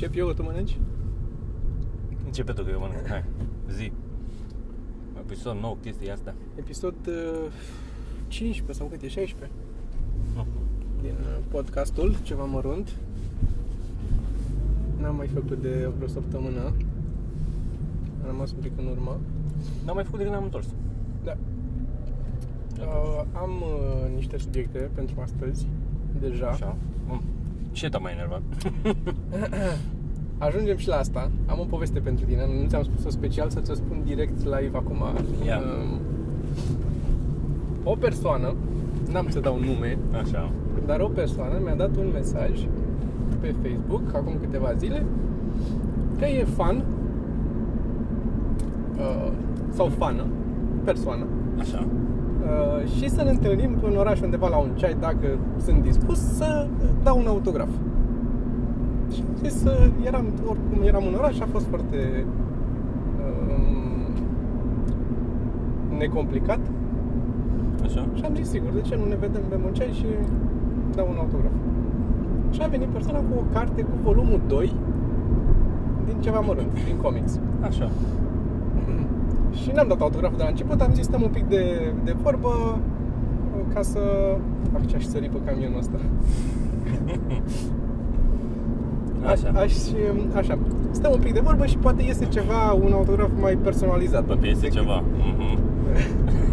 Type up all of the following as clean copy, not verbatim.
Încep eu, tu mănânci? Începe tu că eu mănânc, hai, zi. Episod nou, chestia asta. Episod 15 sau cât e, 16? Nu. Din podcastul Ceva mărunt. N-am mai făcut de vreo săptămână. Am rămas un pic în urmă. N-am mai făcut de când am întors. Da. Am niște subiecte pentru astăzi. Deja. Așa. Ce te-a mai enervat? Ajungem și la asta. Am o poveste pentru tine. Nu ți-am spus-o special, să ți-o spun direct live acum. Yeah. O persoană, n-am să dau nume, așa, dar o persoană mi-a dat un mesaj pe Facebook acum câteva zile că e fan sau fană, persoană. Așa. Și să ne întâlnim în oraș undeva la un ceai, dacă sunt dispus să dau un autograf. Și eram în oraș, a fost foarte necomplicat. Așa. Și am zis, sigur, de ce nu ne vedem, bem un ceai și dau un autograf. Și a venit persoana cu o carte cu volumul 2 din Ceva mărunt, din comics. Așa. Și n-am dat autograful de la început, am zis stăm un pic de vorbă ca să fac ce aș sări pe camionul ăsta. Așa. Așa. Stăm un pic de vorbă și poate iese ceva, un autograf mai personalizat. Poate iese ceva. Mhm.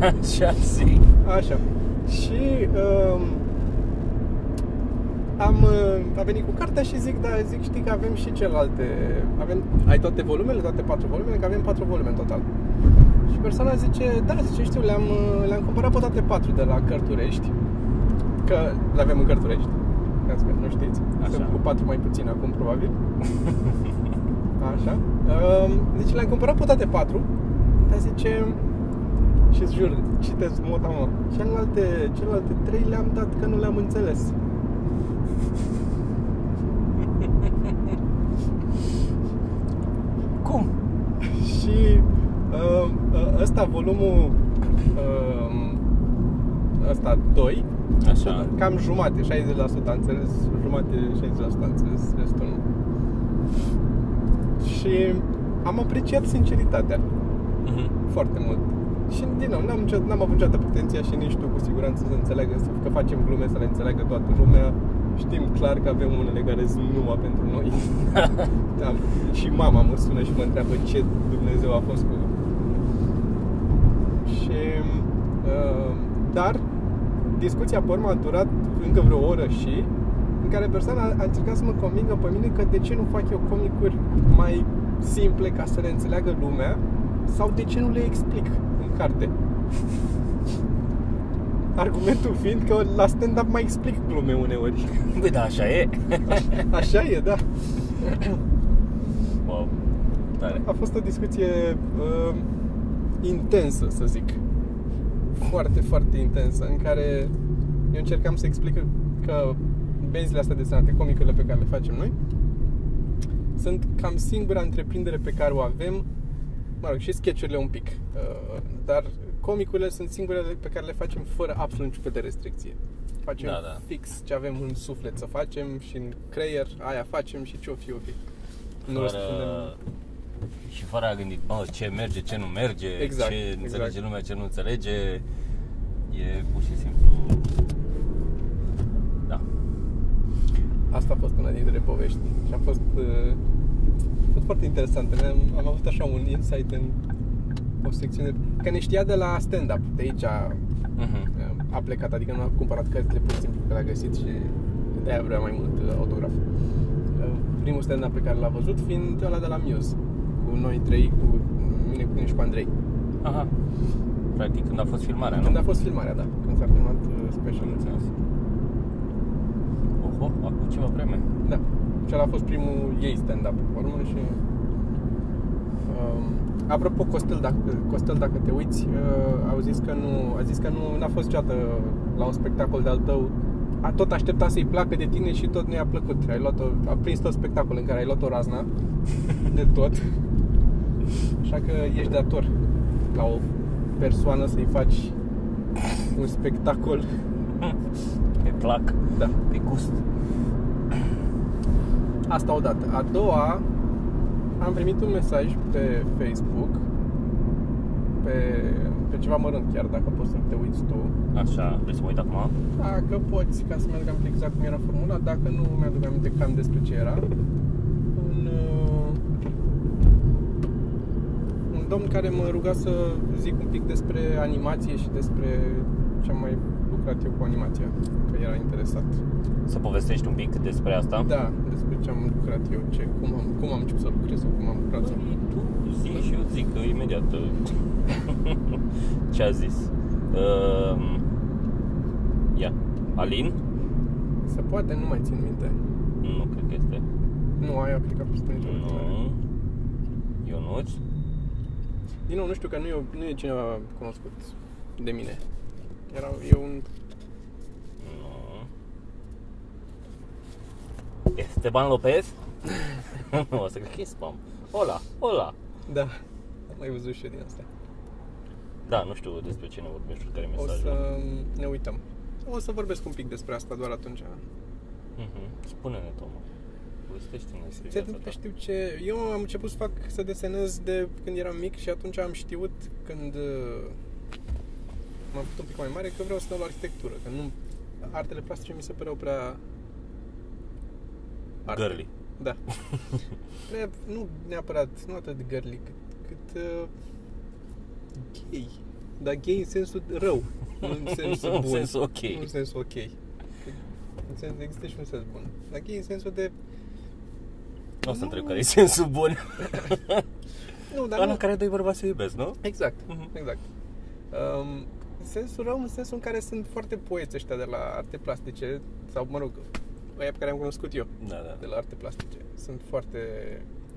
Așa, zi. Așa. Și a venit cu cartea și zic, știi că avem și celelalte. Ai toate volumele, toate 4 volumele, că avem 4 volume în total. Și persoana zice, da, zice, știu, le-am cumpărat pe toate 4 de la Cărturești. Că le avem în Cărturești. Că nu știți. Sunt cu 4 mai puțin acum, probabil. Așa. Deci le-am cumpărat pe toate 4. Dar zice, și-ți jur, citesc mota, mă. Celelalte 3 le-am dat că nu le-am înțeles. Cum? Și ăsta volumul ăsta 2. Așa. Cam jumate, 60% am înțeles. Jumate, 60% am înțeles. Restul nu. Și am apreciat sinceritatea. Foarte mult. Și din nou, n-am avut niciodată pretenția și nici tu cu siguranță să înțeleagă, că facem glume, să le înțeleagă toată lumea. Știm clar că avem unele care sunt numai pentru noi. Da. Și mama mă sună și mă întreabă ce Dumnezeu a fost cu. Și dar discuția pe urmă a durat încă vreo oră și în care persoana a încercat să mă convingă pe mine că de ce nu fac eu comicuri mai simple ca să le înțeleagă lumea sau de ce nu le explic în carte. Argumentul fiind că la stand-up mai explic glume uneori. Băi, da, așa e. Așa e, da. Wow. Tare. A fost o discuție intensă, să zic. Foarte, foarte intensă, în care eu încercam să explic că benzile astea desenate, comicurile pe care le facem noi, sunt cam singura întreprindere pe care o avem, mă rog, și sketch-urile un pic, dar comicurile sunt singurele pe care le facem fără absolut niciun fel de restricție. Facem fix ce avem în suflet să facem și în creier, aia facem și ce o fi, o fi. Și fără a gândi, bă, ce merge, ce nu merge, exact, ce înțelege lumea, ce nu înțelege. E pur și simplu. Da. Asta a fost una dintre povești și a fost, foarte interesant. Am avut așa un insight în o secțiune, că ne știa de la stand-up. De aici a plecat, adică nu a cumpărat cărțile pur și simplu că l-a găsit și de-aia vrea mai mult autograf. Primul stand-up pe care l-a văzut fiind ăla de la Muse, cu noi trei, cu mine, cu tine și cu Andrei. Aha. Practic când a fost filmarea, nu? Când a fost filmarea, da. Când s-a filmat specialul. Oho, acum ceva vreme. Da. Și ăla a fost primul ei stand-up pe urmă și... Apropo, Costel, dacă te uiți, a zis că nu a fost niciodată la un spectacol de-al tău. A tot așteptat să-i placă de tine și tot nu i-a plăcut. A prins tot spectacolul în care ai luat o razna de tot. Așa că ești dator la o persoană să-i faci un spectacol. Pe plac, da, pe gust. Asta odată. A doua, am primit un mesaj pe Facebook, pe ceva mărunt, chiar dacă poți să te uiți tu. Așa, vrei să mă uit acum? Dacă poți, ca să mi-aduc aminte exact cum era formula, dacă nu mi-aduc aminte cam despre ce era. Un domn care mă ruga să zic un pic despre animație și despre ce am mai lucrat eu cu animația, că era interesat. Să povestești un pic despre asta? Da, despre ce am lucrat eu, cum am început să lucrez, cum am lucrat. Tu zici și eu zic imediat ce a zis. Ia, Alin? Se poate, nu mai țin minte. Nu cred că este. Nu, aia a aplicat pe spune. Nu. Ionuț? Din nou, nu știu, că nu e cineva cunoscut de mine. Era un... Nu. Esteban Lopez? Nu, asta cred că e spam. Hola. Da, am mai văzut și eu din astea. Da, nu știu despre ce ne vorbești, care e mesajul. O să ne uităm. O să vorbesc un pic despre asta doar atunci. Spune-ne, Toma. Știu ce... Eu am început să fac, să desenez de când eram mic și atunci am știut, când m-am făcut un pic mai mare, că vreau să dau la arhitectură, că nu... Artele plastice mi se păreau prea... Girly. Da. Nu neapărat, nu atât de girly, cât gay. Dar gay în sensul rău, nu în sensul bun. În sensul ok. Nu în sensul ok. În sensul, există și un sens bun. Dar gay în sensul de... O să întreb care e sensul bun. Nu, dar în care doi bărbați se iubesc, nu? Exact, exact. Sensul rău, în sensul în care sunt foarte poeți ăștia de la arte plastice, sau, mă rog, ăia pe care am cunoscut eu, da. De la arte plastice. Sunt foarte...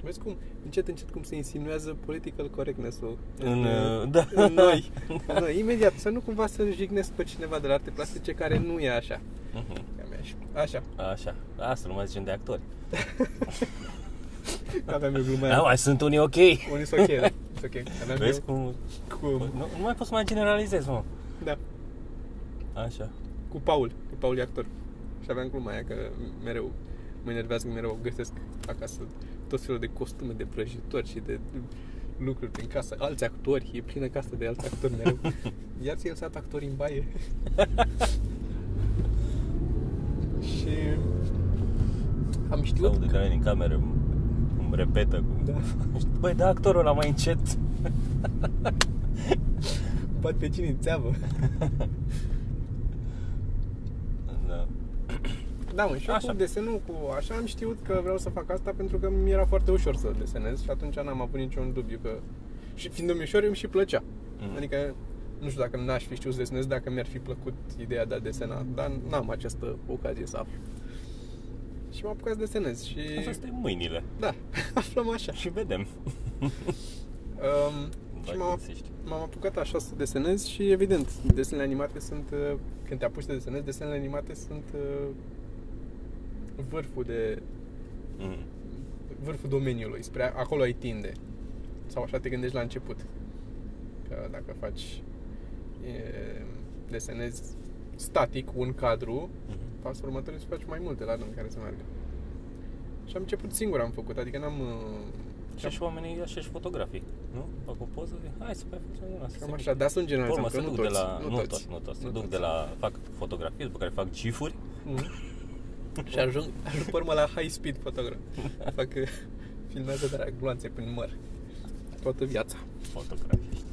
Vezi cum, încet, cum se insinuează political correctness-ul în noi. Imediat, să nu cumva să jignesc pe cineva de la arte plastice care nu e așa. Așa. Asta nu mai zicem de actori. Aveam eu glumea. Da, mai sunt unii ok. Unii sunt ok, da. Aveam. Vezi cum... Nu mai pot să mai generalizez, mă. Da. Așa. Cu Paul e actor. Și aveam gluma aia că mereu mă enervează, mereu găsesc acasă tot felul de costume, de prăjitori și de lucruri prin casă. Alți actori, e plină casă de alți actori mereu. Iar ți-ai lăsat actorii în baie. Și am știut că... de din cameră îmi repetă cum... Da. Băi, da, actorul ăla mai încet. Bat pe cine în țeavă. Da. Da, mă, și eu cu desenul, cu așa, am știut că vreau să fac asta pentru că mi era foarte ușor să desenez și atunci n-am avut niciun dubiu că... Și fiind ușor, îmi și plăcea. Adică, nu știu dacă n-aș fi știut să desenez, dacă mi-ar fi plăcut ideea de a desena, dar n-am această ocazie să aflu. Și m-am apucat să desenez și... Asta stai mâinile. Da, aflăm așa. Și vedem. Și m-am apucat așa să desenez și, evident, desenele animate sunt... Când te apuci să desenezi, desenele animate sunt vârful de... Vârful domeniului, spre acolo ai tinde. Sau așa te gândești la început. Că dacă faci... desenezi static un cadru, pasul următorul să faci mai multe la rând care să meargă. Și am început singur, am făcut, adică n-am... Și oamenii așa-și fotografii, nu? Fac o poză, hai să mai facem una. Cam așa, dar sunt generalizăm, că nu toți. Se duc de la... fac fotografii, după care fac gifuri. Și ajung pe urmă la high-speed fotograf. Fac filmează de la gloanțe prin măr. Toată viața. Fotografii.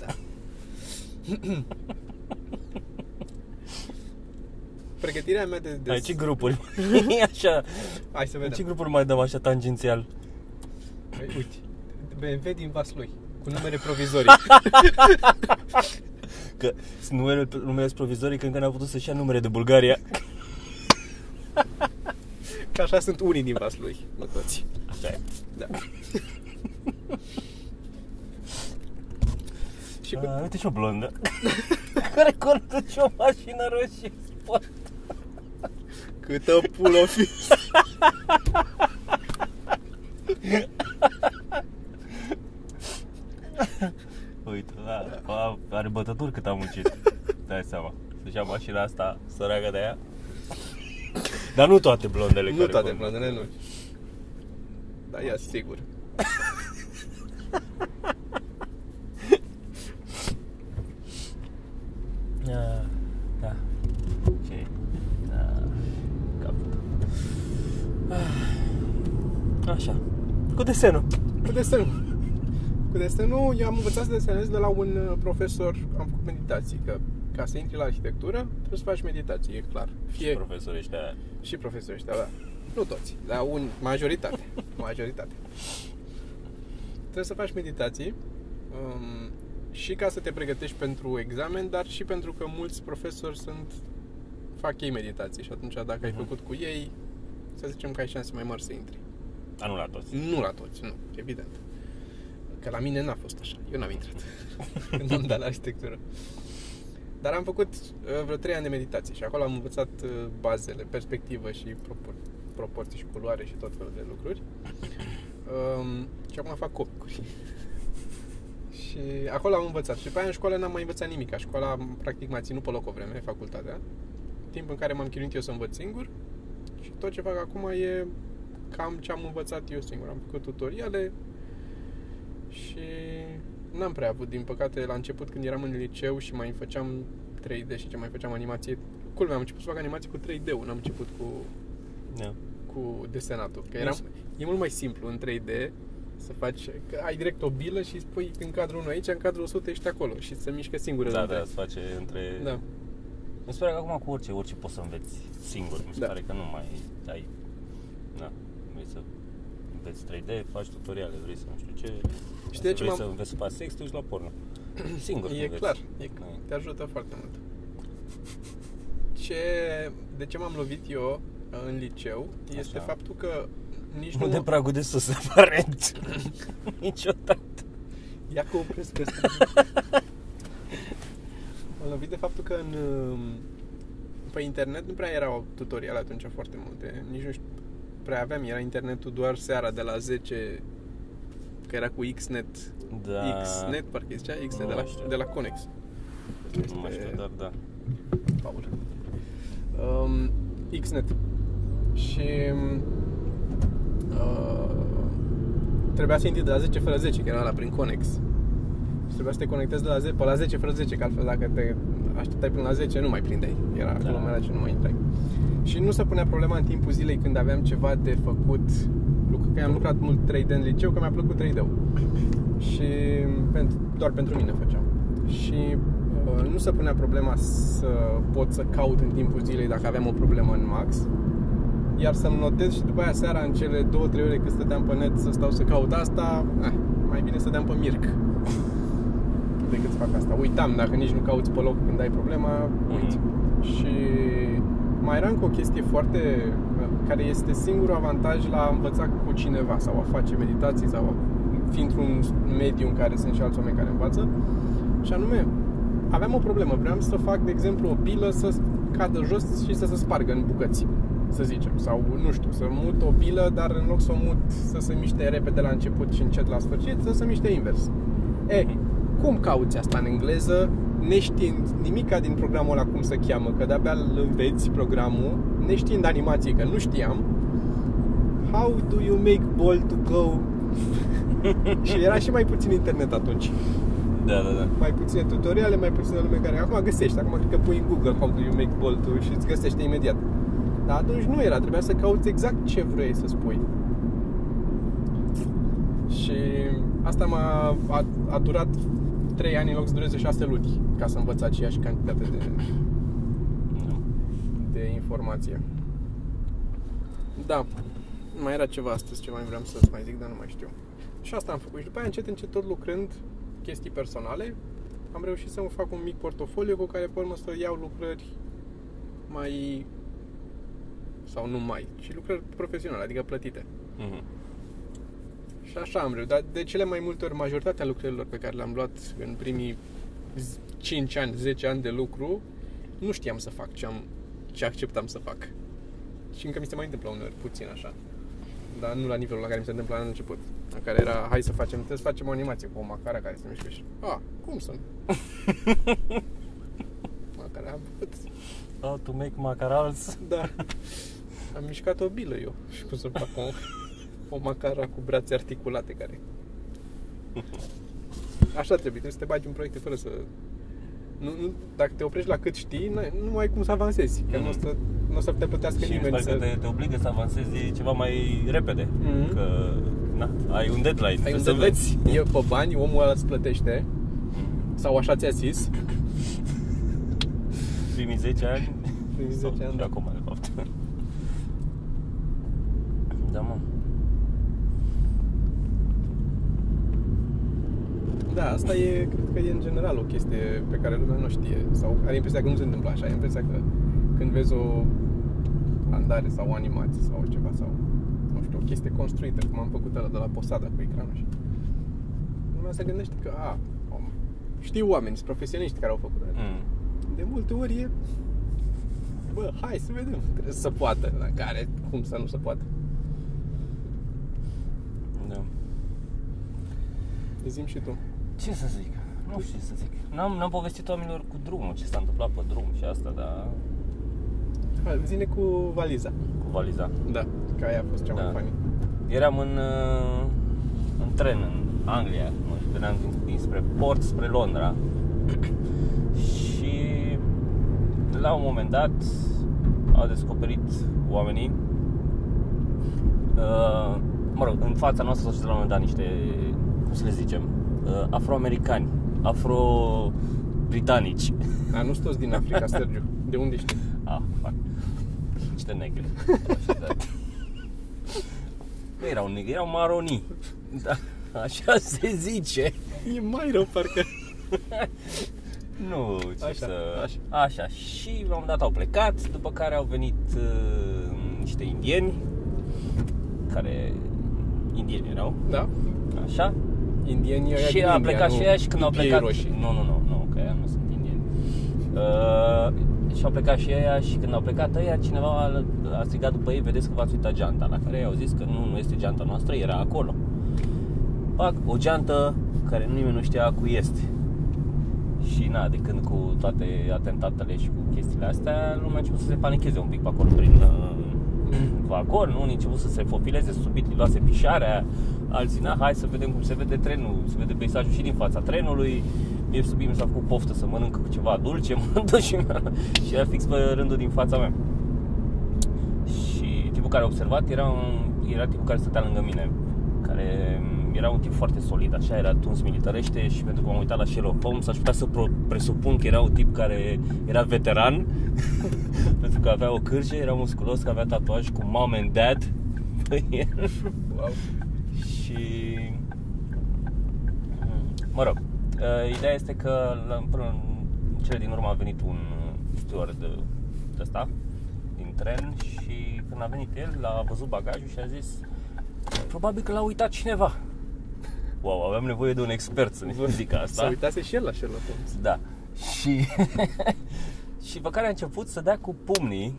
Da. Pregătirea mea de... Hai, ce grupuri? Așa. Hai să vedem. Ce grupuri mai dăm așa tangențial? Uite, BMW din Vaslui, cu numere provizorii. Că numele provizorii, că încă n-a putut să-și ia numere de Bulgaria. Că așa sunt unii din Vaslui, nu toți. Așa e. Da. Și cu... Uite și o blondă care conduce o mașină roșie sport. Câtă pulă o fi. Uite, are bătături cât am muncit. Dai seama. Deci am mașina asta, săraga de aia. Dar nu toate blondele. Nu toate blondele, nu. Da, ia sigur. Da. Ce? Da. Capul. Așa. Cu desenul. Cu desenul, eu am învățat să desenez de la un profesor, am făcut meditații, că ca să intri la arhitectură, trebuie să faci meditații, e clar. Fie... Și profesorii ăștia. Și profesorii ăștia, da. Nu toți, dar un majoritate. Trebuie să faci meditații și ca să te pregătești pentru examen, dar și pentru că mulți profesori fac ei meditații și atunci dacă ai făcut cu ei, să zicem că ai șanse mai mari să intri. Dar nu la toți. Nu, evident. Că la mine n-a fost așa, eu n-am intrat când am dat la arhitectură. Dar am făcut vreo 3 ani de meditație și acolo am învățat bazele, perspectivă și proporții și culoare și tot felul de lucruri. Și acum fac copcuri. Și acolo am învățat. Și pe aia în școală n-am mai învățat nimic. Școala practic m-a ținut pe loc o vreme, facultatea. Timp în care m-am chinuit eu să învăț singur. Și tot ce fac acum e cam ce am învățat eu singur. Am făcut tutoriale și n-am prea avut, din păcate, la început când eram în liceu și mai făceam 3D și ce mai făceam animație. Culmea, am început să fac animație cu 3D-ul, n-am început cu desenatul. Că e mult mai simplu în 3D să faci, că ai direct o bilă și spui în cadrul 1 aici, în cadrul 100 ești acolo și se mișcă singură. Da, se face între... Da. Mi se pare că acum cu orice poți să înveți singur. Mi se pare că nu mai ai... Da, vrei să înveți 3D, faci tutoriale, vrei să nu știu ce... Și de ce vrei să înveți să faci sex, te uiți la porno. Singur e clar, te ajută foarte mult. De ce m-am lovit eu în liceu este faptul că nici nu... Unde pragul de sus, aparent. Niciodată. Ia că opresc pe asta. M-am lovit de faptul că pe internet nu prea erau tutoriale atunci foarte multe. Nici nu știu, prea aveam. Era internetul doar seara de la 10... Că era cu Xnet. Da. Xnet, parcă e zicea, Xnet de la Conex. Nu mai știu, dar da. Paul. Xnet. Și... trebuia să intri de la 10 fără 10, că era ăla prin Conex. Și trebuia să te conectezi de la 10, pe la 10 fără 10, că altfel dacă te așteptai până la 10, nu mai prindeai. Era aglomerat și nu mai intrai. Și nu se punea problema în timpul zilei când aveam ceva de făcut, că am lucrat mult 3D în liceu, că mi-a plăcut 3D-ul. Și doar pentru mine făceam. Și nu se punea problema să pot să caut în timpul zilei dacă aveam o problemă în max, iar să-mi notez și după aia seara, în cele 2-3 ore cât stăteam pe net să stau să caut asta, mai bine stăteam pe Mirc decât să fac asta. Uitam, dacă nici nu cauți pe loc când ai problema, uiți. Și... mai era încă o chestie foarte... care este singurul avantaj la a învăța cu cineva sau a face meditații sau fi într-un mediu în care sunt și alți oameni care învață, și anume, aveam o problemă, vreau să fac, de exemplu, o bilă să cadă jos și să se spargă în bucăți, să zicem, sau, nu știu, să mut o bilă, dar în loc să o mut să se miște repede la început și încet la sfârșit, să se miște invers. Cum cauți asta în engleză? Neștiind nimica din programul ăla cum se cheamă, că de-abia îl înveți programul, neștiind animații, că nu știam. How do you make ball to go? Și era și mai puțin internet atunci. Da. Mai puține tutoriale, mai puține lume care... Acum găsești, acum cred că pui în Google How do you make ball to... și îți găsește imediat. Dar atunci nu era, trebuia să cauți exact ce vrei să spui. Și asta a durat 3 ani în loc să dureze 6 luni ca să învăț aceeași cantitate de informație. Da, mai era ceva astăzi ce mai vreau să mai zic, dar nu mai știu. Și asta am făcut și după aia încet tot lucrând chestii personale am reușit să-mi fac un mic portofoliu cu care pe urmă să iau lucrări mai sau nu mai, și lucrări profesionale, adică plătite. Și așa am reușit, dar de cele mai multe ori majoritatea lucrărilor pe care le-am luat în primii 5 ani, 10 ani de lucru, nu știam să fac ce acceptam să fac. Și încă mi se mai întâmplă uneori, puțin așa. Dar nu la nivelul la care mi se întâmpla în început, în care era, hai să facem, trebuie să facem o animație cu o macara care se mișcă și... cum sunt? Macara am făcut. How to make macarals? Da. Am mișcat o bilă eu și cum să fac o... o macara cu brațe articulate care... Așa trebuie să te bagi în proiecte fără să... Nu, dacă te oprești la cât știi, nu ai cum să avansezi, că nu o să te plătească nimeni să... te obligă să avansezi ceva mai repede, că na, ai un deadline. Ai un deadline, e pe bani, omul ăla îți plătește, sau așa ți-a zis. Primii 10 ani, și acum, de fapt. Da, mă. Da, asta e, cred că e în general o chestie pe care lumea nu știe sau are impresia că nu se întâmplă așa, are impresia că când vezi o andare sau o animație sau ceva sau, nu știu, o chestie construită, cum am făcut ăla de la Posada cu ecranul și lumea se gândește că, știu oameni, sunt profesioniști care au făcut ăla. De multe ori e, bă, hai să vedem, trebuie să se poată, la care, cum să nu se poată. Da. Zi-mi și tu. Ce să zic? Nu știu ce să zic. N-am povestit oamenilor cu drumul, ce s-a întâmplat pe drum și asta, dar... Zi-ne cu valiza. Cu valiza. Da, că aia a fost cea mai funny. Eram în tren, în Anglia. Veneam dinspre port, spre Londra. Și la un moment dat au descoperit oamenii, mă rog, în fața noastră s-au la un moment dat niște, cum să le zicem, afroamericani, afro-britanici. Nu sunt toți din Africa, Sergiu. De unde știi? Fac. Niște negri. Nu erau negri, erau maronii. Da, așa se zice. E mai rău, parcă. Nu, ce așa, să... Așa. Și la un moment dat au plecat, după care au venit niște indieni, care indieni erau. Da. Așa. Indienii și a plecat și ea și când au plecat... Nu, că ea nu sunt indieni. Și au plecat și ea și când au plecat ăia, cineva a strigat după ei, vedeți că v-ați uitat geanta, la care ei au zis că nu este geanta noastră, era acolo. Pac, o geantă care nimeni nu știa cui este. Și na, de când cu toate atentatele și cu chestiile astea, lumea a început să se panicheze un pic pe acolo prin vagon, unii au început să se fofileze, subit li luase pișarea, alții, hai să vedem cum se vede trenul, se vede peisajul și din fața trenului. Mie subit mi s-a făcut poftă să mănânc ceva dulce, m-am dus și era fix pe rândul din fața mea. Și tipul care a observat era tipul care stătea lângă mine, care era un tip foarte solid, așa, era tuns militarește și pentru că m-am uitat la Sherlock Holmes aș putea să presupun că era un tip care era veteran pentru că avea o cârje, era musculos, că avea tatuaj cu mom and dad pe el. Wow. Și... mă rog, ideea este că până în cele din urmă a venit un steward de ăsta din tren și când a venit el, l-a văzut bagajul și a zis probabil că l-a uitat cineva. Wow, aveam nevoie de un expert să ne zică asta. S-a uitat și el la Sherlock Holmes. Da. Și și pe care a început să dea cu pumnii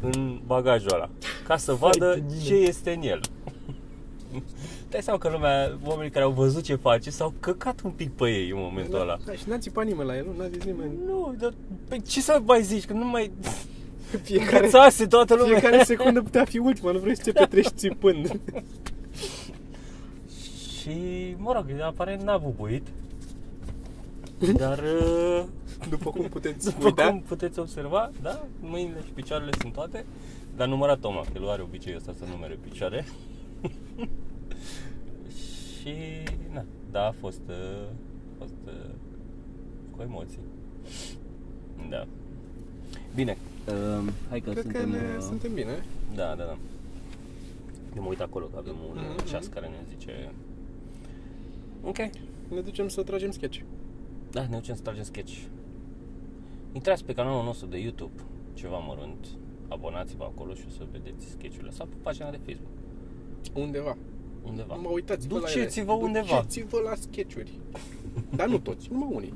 în bagajul ăla, ca să vadă ce este în el. Dai seama că lumea, oamenii care au văzut ce face, s-au căcat un pic pe ei în momentul ăla. Da, și n-a țipat nimeni la el, n-a zis nimeni. Nu, dar ce să mai zici, că nu mai... Cățase toată lumea. Fiecare secundă putea fi ultima, nu vrei să te petrești țipând. Și, mă rog, aparent n-a bubuit. Dar... După cum puteți observa, da, mâinile și picioarele sunt toate. Dar numărat Toma, că el are obiceiul ăsta să numere picioare. Și, da, a fost cu emoții. Da. Bine. Hai că cred suntem... că suntem bine. Da. Eu mă uit acolo, că avem un ceas care ne zice... Ok. Ne ducem să tragem sketch. Da, ne ducem să tragem sketch. Intrați pe canalul nostru de YouTube, Ceva Mărunt, abonați-vă acolo și o să vedeți sketch-urile sau pe pagina de Facebook. Undeva. Nu mă uitați, duceți-vă undeva. Duceți-vă la sketch-uri. Dar nu toți, numai unii.